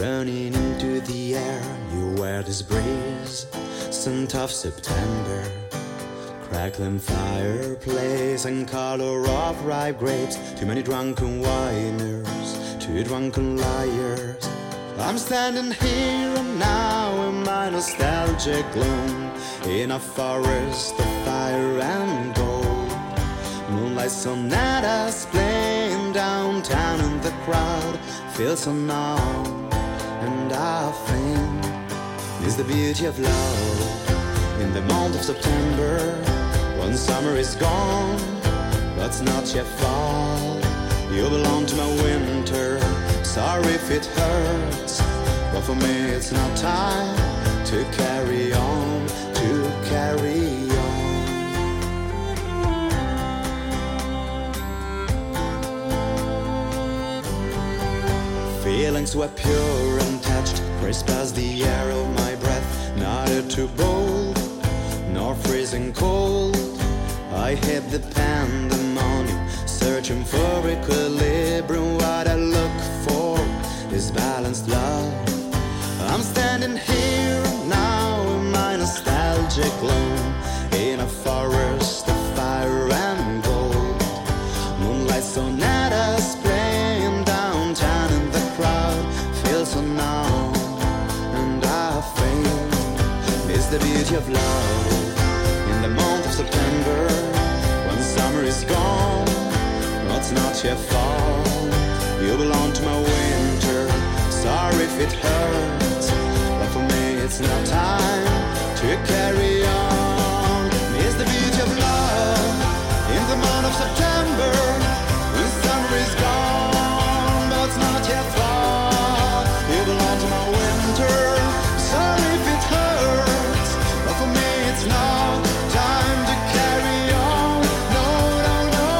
running into the air. You wear this breeze, scent of September. Crackling fireplace and color of ripe grapes. Too many drunken whiners, too drunken liars. I'm standing here and now in my nostalgic gloom. In a forest of fire and gold. by sonatas playing downtown, and the crowd feels so numb. And our fame is the beauty of love. In the month of September, one summer is gone, but it's not your fault. You belong to my winter. Sorry if it hurts, but for me it's now time to carry on, to carry on. Feelings were pure and touched, crisp as the air of my breath. Neither too bold, nor freezing cold. I hit the pandemonium, searching for equilibrium. What I look for is balanced love. I'm standing here now in my nostalgic gloom, in a forest of fire and gold. Moonlight sonatas playing downtown, and the crowd feels so numb. And I fail is the beauty of love. In the month of September, when summer is gone, what's not your fault? You belong to my winter. Sorry if it hurts, but for me it's now time to carry on. It's the beauty of love in the month of September, when summer is gone, but it's not yet fall. You belong to my winter. Sorry if it hurts, but for me it's now time to carry on. No, no, no. Long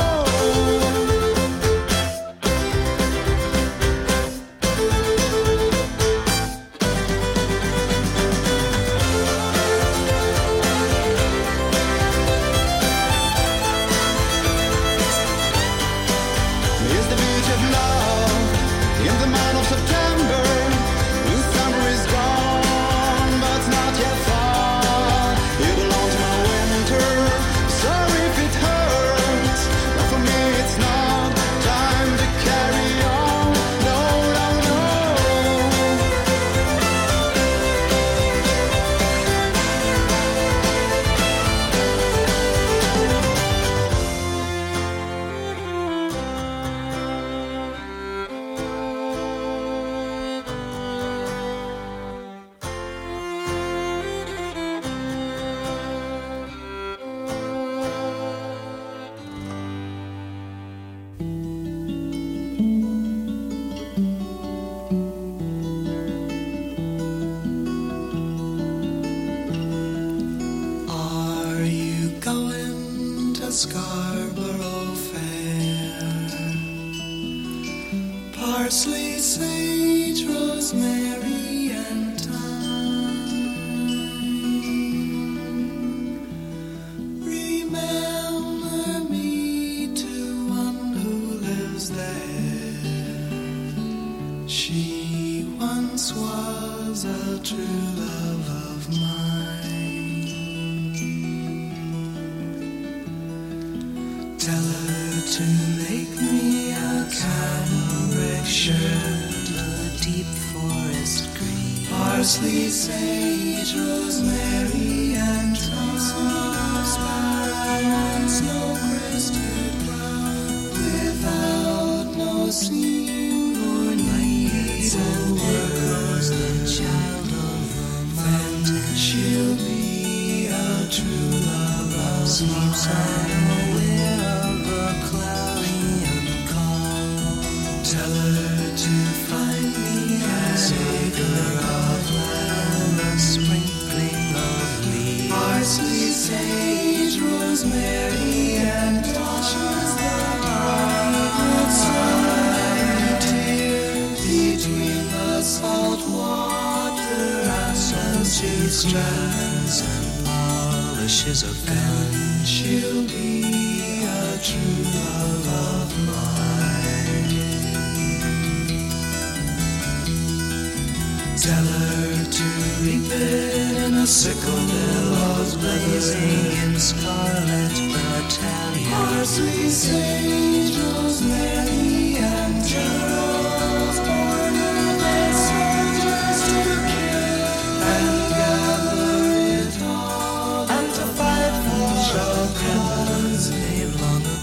ago.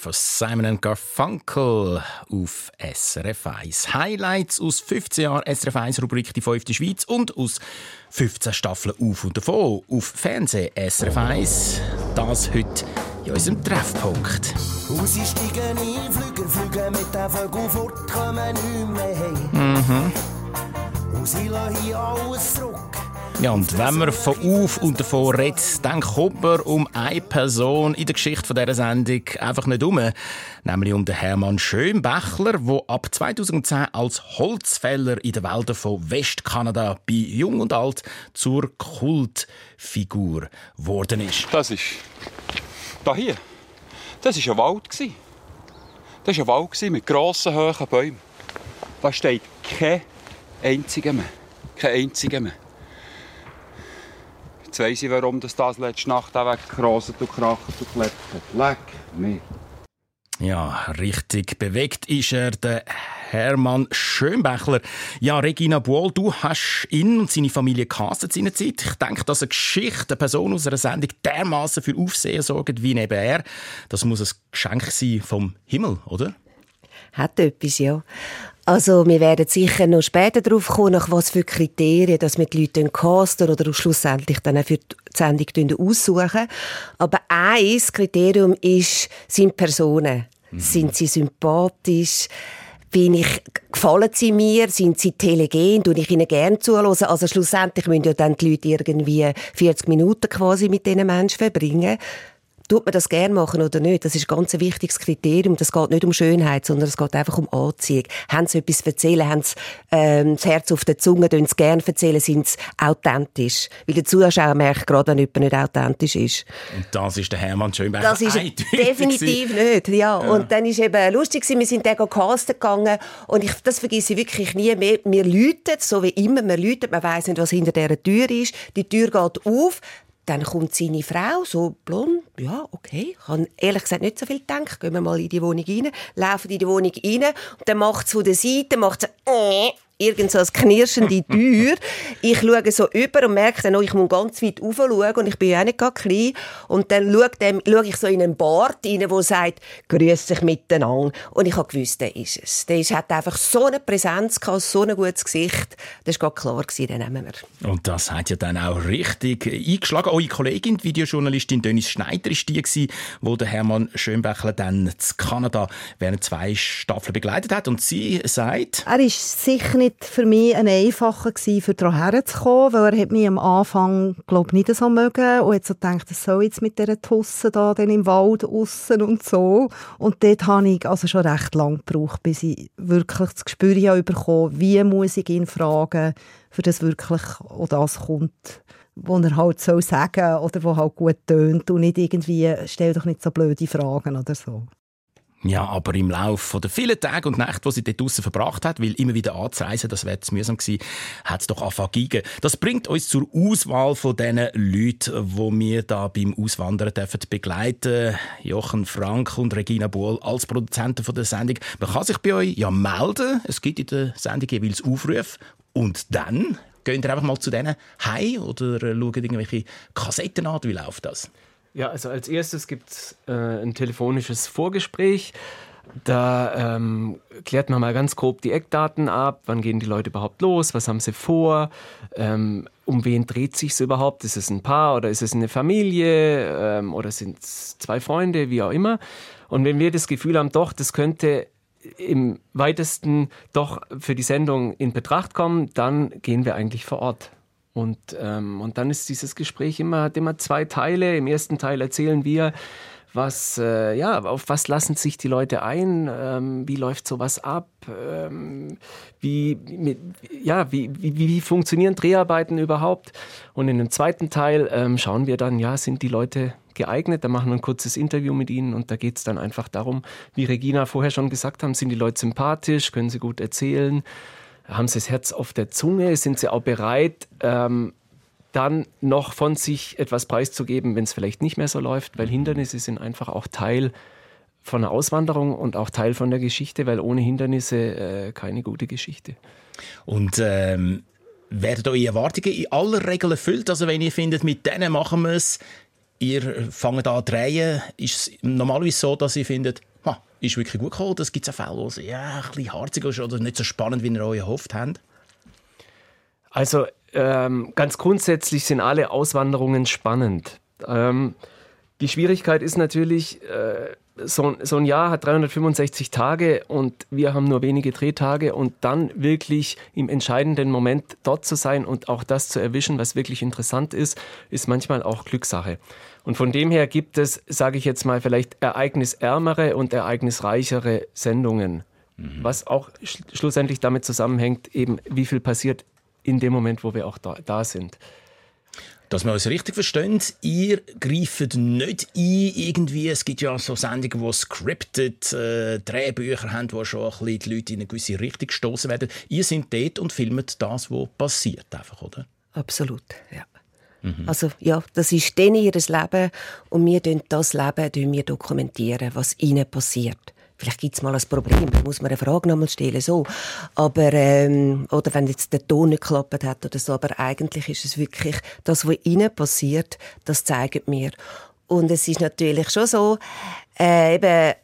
Von Simon und Garfunkel auf S R F eins. Highlights aus fünfzehn Jahren S R F eins-Rubrik «Die fünfte Schweiz» und aus fünfzehn Staffeln «Auf und davon» auf Fernsehen S R F eins. Das heute in unserem Treffpunkt. Sie steigen in Flüger, fliegen mit den Vögeln fort, kommen nicht mehr heim. Mhm. Und sie lassen hier alles zurück. Ja, und wenn man von «Auf und davon» redet, dann kommt man um eine Person in der Geschichte dieser Sendung einfach nicht um. Nämlich um den Hermann Schönbächler, der ab zweitausendzehn als Holzfäller in den Wäldern von Westkanada bei Jung und Alt zur Kultfigur geworden ist. Das ist... da hier. Das war ein Wald. Das war ein Wald mit grossen, hohen Bäumen. Da steht kein einziger mehr. Kein einziger mehr. Jetzt weiss ich, warum das, das letzte Nacht auch weggerastet und kracht und gelebt hat. Leck mich. Ja, richtig bewegt ist er, der Hermann Schönbächler. Ja, Regina Buol, du hast ihn und seine Familie gecastet in seiner Zeit. Ich denke, dass eine Geschichte, eine Person aus einer Sendung dermassen für Aufsehen sorgt wie neben er, das muss ein Geschenk sein vom Himmel, oder? Hat etwas, ja. Also, wir werden sicher noch später darauf kommen, nach was für Kriterien, dass wir die Leute casten oder schlussendlich dann auch für die Sendung aussuchen. Aber ein Kriterium ist, sind Personen. Mhm. Sind sie sympathisch? Bin ich, gefallen sie mir? Sind sie telegen? Tue ich ihnen gerne zuhören? Also, schlussendlich müssen ja dann die Leute irgendwie vierzig Minuten quasi mit diesen Menschen verbringen. Tut man das gerne machen oder nicht? Das ist ganz ein wichtiges Kriterium. Das geht nicht um Schönheit, sondern es geht einfach um Anziehung. Haben sie etwas zu erzählen? Haben sie ähm, das Herz auf der Zunge? Tun sie gerne erzählen? Sind sie authentisch? Weil der Zuschauer merkt gerade, wenn jemand nicht authentisch ist. Und das ist der Hermann Schönbächler. Das ist definitiv nicht. Ja. Ja. Und dann ist eben lustig, wir sind dann casten gegangen und ich, das vergesse ich wirklich nie mehr. Wir läuten, so wie immer, wir läuten, man weiss nicht, was hinter dieser Tür ist. Die Tür geht auf. Dann kommt seine Frau, so blond, ja, okay, ich habe ehrlich gesagt nicht so viel gedacht, gehen wir mal in die Wohnung rein, laufen in die Wohnung rein und dann macht es von der Seite, macht es äh, irgend so eine knirschende Tür. Ich schaue so über und merke dann, oh, ich muss ganz weit rauf schauen und ich bin ja auch nicht klein. Und dann schaue, dem, schaue ich so in einen Bart rein, der sagt, grüß dich miteinander. Und ich habe gewusst, der ist es. Der hat einfach so eine Präsenz gehabt, so ein gutes Gesicht. Das war klar, den nehmen wir. Und das hat ja dann auch richtig eingeschlagen. Eure Kollegin, die Videojournalistin Dönis Schneider, war die, die den Hermann Schönbächler dann zu Kanada während zwei Staffeln begleitet hat. Und sie sagt... Er ist sicher nicht für mich ein einfacher gewesen, für daran herzukommen, weil er hat mich am Anfang, glaube nicht so mögen und hat so gedacht, was soll jetzt mit dieser Tusse da denn im Wald aussen und so. Und dort habe ich also schon recht lange gebraucht, bis ich wirklich das Gespür habe bekommen, wie muss ich ihn fragen, für das wirklich auch das kommt, was er halt so sagen oder was halt gut tönt und nicht irgendwie, stell doch nicht so blöde Fragen oder so. Ja, aber im Laufe der vielen Tage und Nächte, die sie dort draussen verbracht hat, weil immer wieder anzureisen, das wäre zu mühsam gewesen, hat es doch angefangen zu gehen. Das bringt uns zur Auswahl von diesen Leuten, die wir da beim Auswandern dürfen begleiten. Jochen Frank und Regina Buol als Produzenten von der Sendung. Man kann sich bei euch ja melden. Es gibt in der Sendung jeweils Aufrufe. Und dann geht ihr einfach mal zu denen heim oder schaut irgendwelche Kassetten an. Wie läuft das? Ja, also als erstes gibt es äh, ein telefonisches Vorgespräch. Da ähm, klärt man mal ganz grob die Eckdaten ab. Wann gehen die Leute überhaupt los? Was haben sie vor? Ähm, um wen dreht sich es überhaupt? Ist es ein Paar oder ist es eine Familie? Ähm, oder sind es zwei Freunde? Wie auch immer. Und wenn wir das Gefühl haben, doch, das könnte im weitesten doch für die Sendung in Betracht kommen, dann gehen wir eigentlich vor Ort. Und, ähm, und dann ist dieses Gespräch immer, hat immer zwei Teile. Im ersten Teil erzählen wir, was, äh, ja, auf was lassen sich die Leute ein, ähm, wie läuft sowas ab, ähm, wie, mit, ja, wie, wie, wie funktionieren Dreharbeiten überhaupt. Und in dem zweiten Teil ähm, schauen wir dann, ja, sind die Leute geeignet, da machen wir ein kurzes Interview mit ihnen und da geht es dann einfach darum, wie Regina vorher schon gesagt haben, sind die Leute sympathisch, können sie gut erzählen, haben sie das Herz auf der Zunge, sind sie auch bereit, ähm, dann noch von sich etwas preiszugeben, wenn es vielleicht nicht mehr so läuft, weil Hindernisse sind einfach auch Teil von der Auswanderung und auch Teil von der Geschichte, weil ohne Hindernisse äh, keine gute Geschichte. Und ähm, werden eure Erwartungen in aller Regel erfüllt? Also wenn ihr findet, mit denen machen wir es, ihr fangt an zu drehen, ist es normalerweise so, dass ihr findet, ha, ist wirklich gut gekommen, das gibt es auch Fälle, wo es ja, ein bisschen harzig ist oder nicht so spannend, wie ihr euch erhofft habt? Also Ähm, ganz grundsätzlich sind alle Auswanderungen spannend. Ähm, die Schwierigkeit ist natürlich, äh, so, so ein Jahr hat dreihundertfünfundsechzig Tage und wir haben nur wenige Drehtage und dann wirklich im entscheidenden Moment dort zu sein und auch das zu erwischen, was wirklich interessant ist, ist manchmal auch Glückssache. Und von dem her gibt es, sage ich jetzt mal, vielleicht ereignisärmere und ereignisreichere Sendungen, mhm. was auch sch- schlussendlich damit zusammenhängt, eben wie viel passiert in dem Moment, wo wir auch da, da sind. Dass wir uns richtig verstehen, ihr greift nicht ein irgendwie. Es gibt ja so Sendungen, die scripted äh, Drehbücher haben, wo schon ein bisschen die Leute in eine gewisse Richtung gestoßen werden. Ihr seid dort und filmt das, was passiert, einfach, oder? Absolut, ja. Mhm. Also ja, das ist denen ihr Leben und wir dokumentieren das Leben, dokumentieren, was ihnen passiert. Vielleicht gibt es mal ein Problem, da muss man eine Frage nochmal stellen, so. Aber, ähm, oder wenn jetzt der Ton nicht geklappt hat oder so, aber eigentlich ist es wirklich das, was ihnen passiert, das zeigen wir. Und es ist natürlich schon so, äh, eben,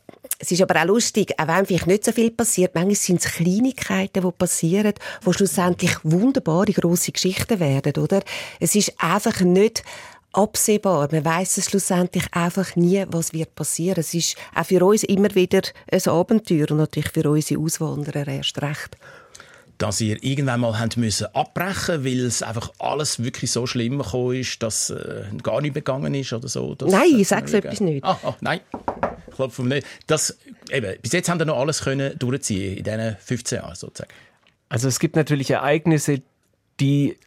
es ist aber auch lustig, auch wenn vielleicht nicht so viel passiert, manchmal sind es Kleinigkeiten, die passieren, die schlussendlich wunderbare, grosse Geschichten werden, oder? Es ist einfach nicht absehbar. Man weiss es schlussendlich einfach nie, was wird passieren. Es ist auch für uns immer wieder ein Abenteuer und natürlich für unsere Auswanderer erst recht. Dass ihr irgendwann mal habt müssen abbrechen, weil es einfach alles wirklich so schlimm gekommen ist, dass äh, gar nichts begangen ist oder so. Das, nein, ich sage so etwas nicht. Ah, ah, nein, ich glaube vom nicht. Das, eben, bis jetzt haben wir noch alles können durchziehen in diesen fünfzehn Jahren sozusagen. Also es gibt natürlich Ereignisse, die,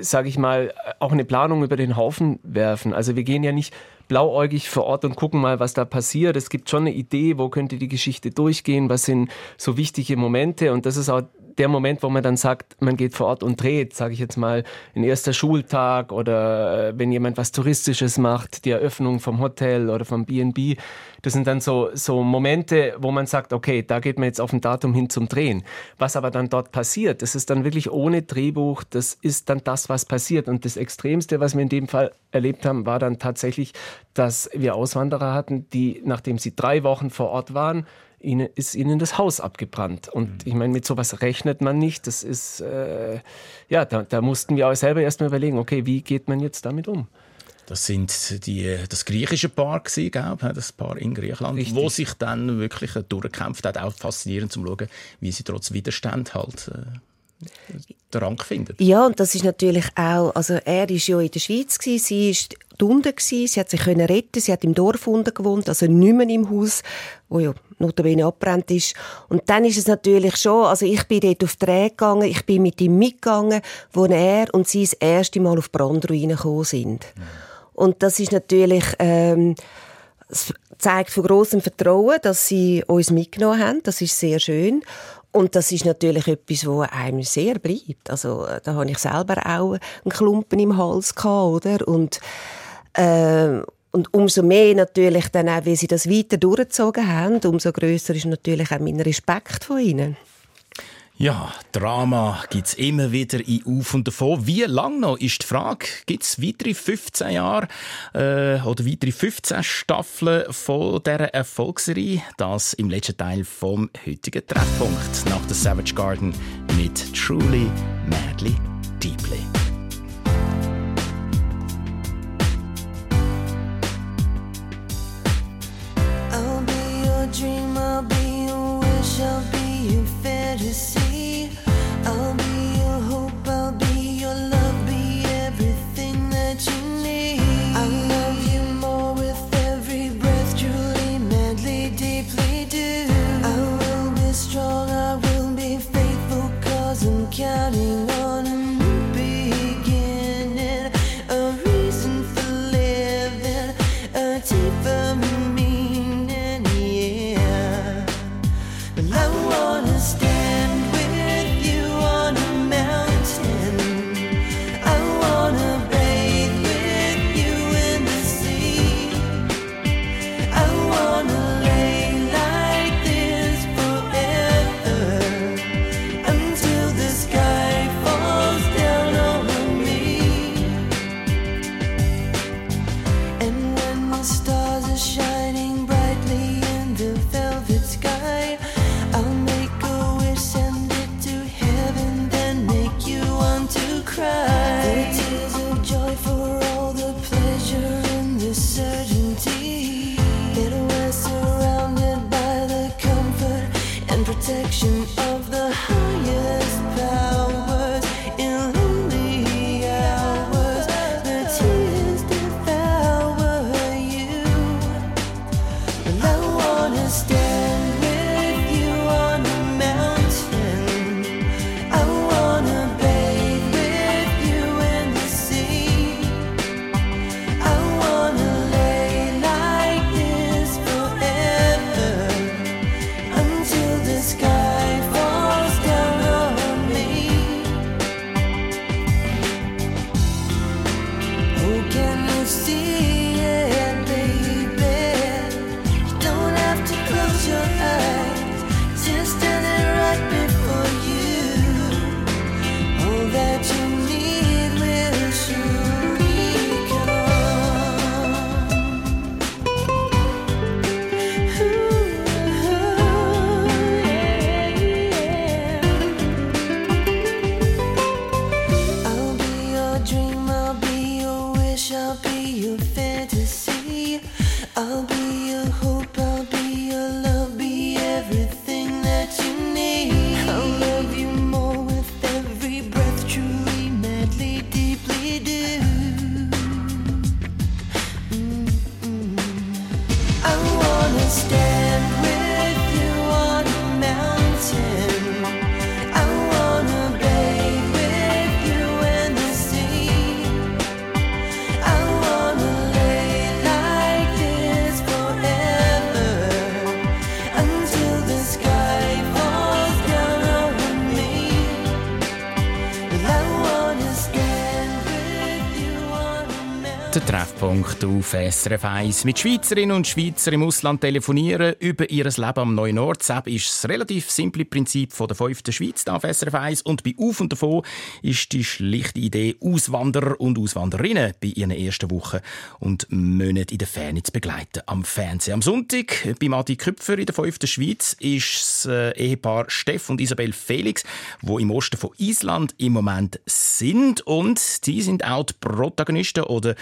sage ich mal, auch eine Planung über den Haufen werfen. Also wir gehen ja nicht blauäugig vor Ort und gucken mal, was da passiert. Es gibt schon eine Idee, wo könnte die Geschichte durchgehen, was sind so wichtige Momente. Und das ist auch der Moment, wo man dann sagt, man geht vor Ort und dreht, sage ich jetzt mal, ein erster Schultag oder wenn jemand was Touristisches macht, die Eröffnung vom Hotel oder vom B and B. Das sind dann so, so Momente, wo man sagt, okay, da geht man jetzt auf ein Datum hin zum Drehen. Was aber dann dort passiert, das ist dann wirklich ohne Drehbuch, das ist dann das, was passiert. Und das Extremste, was wir in dem Fall erlebt haben, war dann tatsächlich, dass wir Auswanderer hatten, die, nachdem sie drei Wochen vor Ort waren, ihnen, ist ihnen das Haus abgebrannt. Und ich meine, mit sowas rechnet man nicht. Das ist, äh, ja, da, da mussten wir auch selber erstmal überlegen, okay, wie geht man jetzt damit um? Das sind die, das griechische Paar gewesen, gell? Das Paar in Griechenland, richtig, wo sich dann wirklich durchgekämpft hat. Auch faszinierend zu schauen, wie sie trotz Widerstand halt äh, den Rang findet. Ja, und das ist natürlich auch, also er war ja in der Schweiz, gewesen, sie ist unten gewesen, sie hat sich können retten, sie hat im Dorf unten gewohnt, also nicht mehr im Haus, wo ja notabene abbrennt ist. Und dann ist es natürlich schon, also ich bin dort auf Dreh gegangen, ich bin mit ihm mitgegangen, wo er und sie das erste Mal auf Brandruinen gekommen sind. Mhm. Und das ist natürlich, ähm, es zeigt von grossem Vertrauen, dass sie uns mitgenommen haben, das ist sehr schön. Und das ist natürlich etwas, was einem sehr bleibt. Also da habe ich selber auch einen Klumpen im Hals gehabt, oder? Und, äh, und umso mehr natürlich dann auch, wie sie das weiter durchgezogen haben, umso grösser ist natürlich auch mein Respekt von ihnen. Ja, Drama gibt es immer wieder in Auf und Davon. Wie lang noch ist die Frage? Gibt es weitere fünfzehn Jahre äh, oder weitere fünfzehn Staffeln von dieser Erfolgsserie? Das im letzten Teil vom heutigen Treffpunkt nach The Savage Garden mit Truly, Madly, Deeply. I'll be your dream, I'll be your wish, I'll be your fantasy. I'll be your hope, I'll be your love, be Der Treffpunkt auf S R F eins. Mit Schweizerinnen und Schweizern im Ausland telefonieren über ihr Leben am neuen Ort. Das ist das relativ simple Prinzip von der fünften Schweiz auf S R F eins. Und bei «Auf und davon» ist die schlichte Idee, Auswanderer und Auswanderinnen bei ihren ersten Wochen und Monaten in der Ferne zu begleiten. Am Fernsehen am Sonntag bei Madi Köpfer in der fünften Schweiz ist das Ehepaar Steff und Isabelle Felix, die im Osten von Island im Moment sind. Und sie sind auch die Protagonisten oder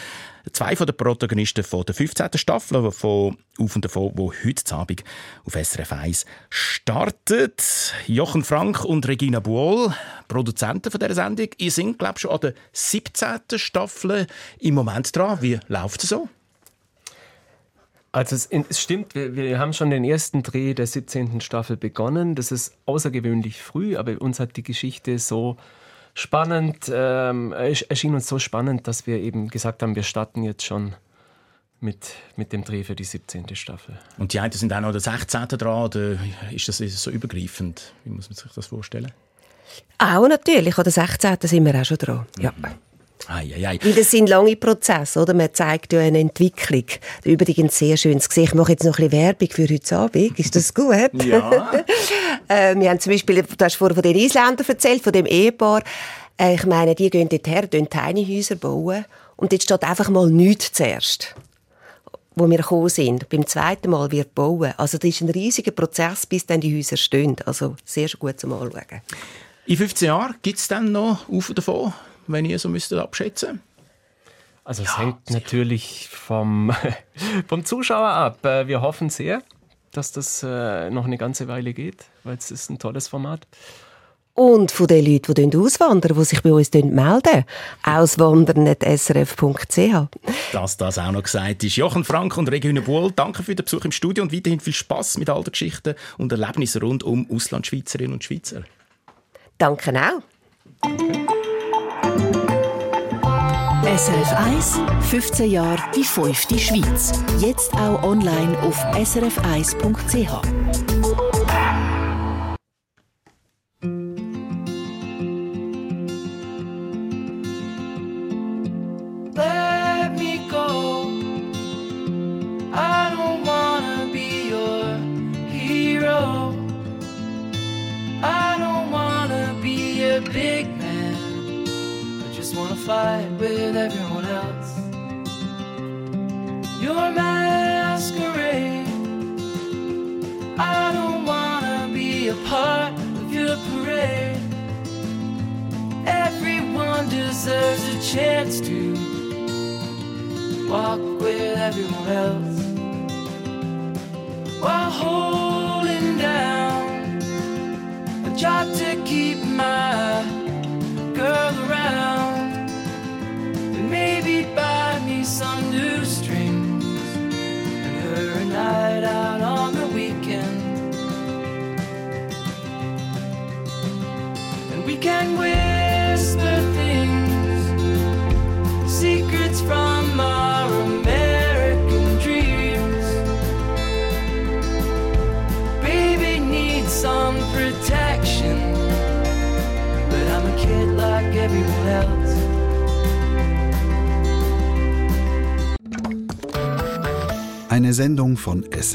zwei von den Protagonisten von der fünfzehnten Staffel von «Auf und davon», die heute Abend auf S R F eins startet. Jochen Frank und Regina Buol, Produzenten von dieser Sendung, ihr seid, glaube ich, schon an der siebzehnten Staffel im Moment dran. Wie läuft es so? Also es, es stimmt, wir, wir haben schon den ersten Dreh der siebzehnten Staffel begonnen. Das ist außergewöhnlich früh, aber uns hat die Geschichte so spannend, ähm, erschien uns so spannend, dass wir eben gesagt haben, wir starten jetzt schon mit, mit dem Dreh für die siebzehnte Staffel. Und die einen sind auch noch der sechzehnten dran, oder ist das so übergreifend? Wie muss man sich das vorstellen? Auch natürlich, an der sechzehnten sind wir auch schon dran, mhm. ja. Ei, ei, ei. Weil das sind lange Prozesse, oder? Man zeigt ja eine Entwicklung. Übrigens sehr schönes Gesicht. Ich mache jetzt noch ein bisschen Werbung für heute Abend. Ist das gut? Ja. äh, wir haben zum Beispiel, du hast vorhin von den Isländern erzählt, von dem Ehepaar. Äh, ich meine, die gehen dort her, bauen kleine Häuser bauen. Und jetzt steht einfach mal nichts zuerst, wo wir gekommen sind. Beim zweiten Mal wird bauen. Also das ist ein riesiger Prozess, bis dann die Häuser stehen. Also sehr gut zum Anschauen. In fünfzehn Jahren gibt es dann noch «Auf und davon», wenn ihr so müsstet abschätzen? Also es ja, hängt natürlich vom, vom Zuschauer ab. Wir hoffen sehr, dass das noch eine ganze Weile geht, weil es ist ein tolles Format. Und von den Leuten, die auswandern, die sich bei uns melden, auswandern punkt s r f punkt c h. Dass das auch noch gesagt ist. Jochen Frank und Regina Buol, danke für den Besuch im Studio und weiterhin viel Spass mit all den Geschichten und Erlebnissen rund um Auslandschweizerinnen und Schweizer. Danke auch. Danke. S R F eins, fünfzehn Jahre die fünfte Schweiz. Jetzt auch online auf s r f eins punkt c h. Let me go. I don't wanna be your hero. I don't wanna be a big man. Wanna fight with everyone else. Your masquerade. I don't wanna be a part of your parade. Everyone deserves a chance to walk with everyone else, while holding down a job to keep my girl around. Maybe buy me some new strings and her a night out on the weekend, and we can whisper things, secrets from our American dreams. Baby needs some protection, but I'm a kid like everyone else. Eine Sendung von S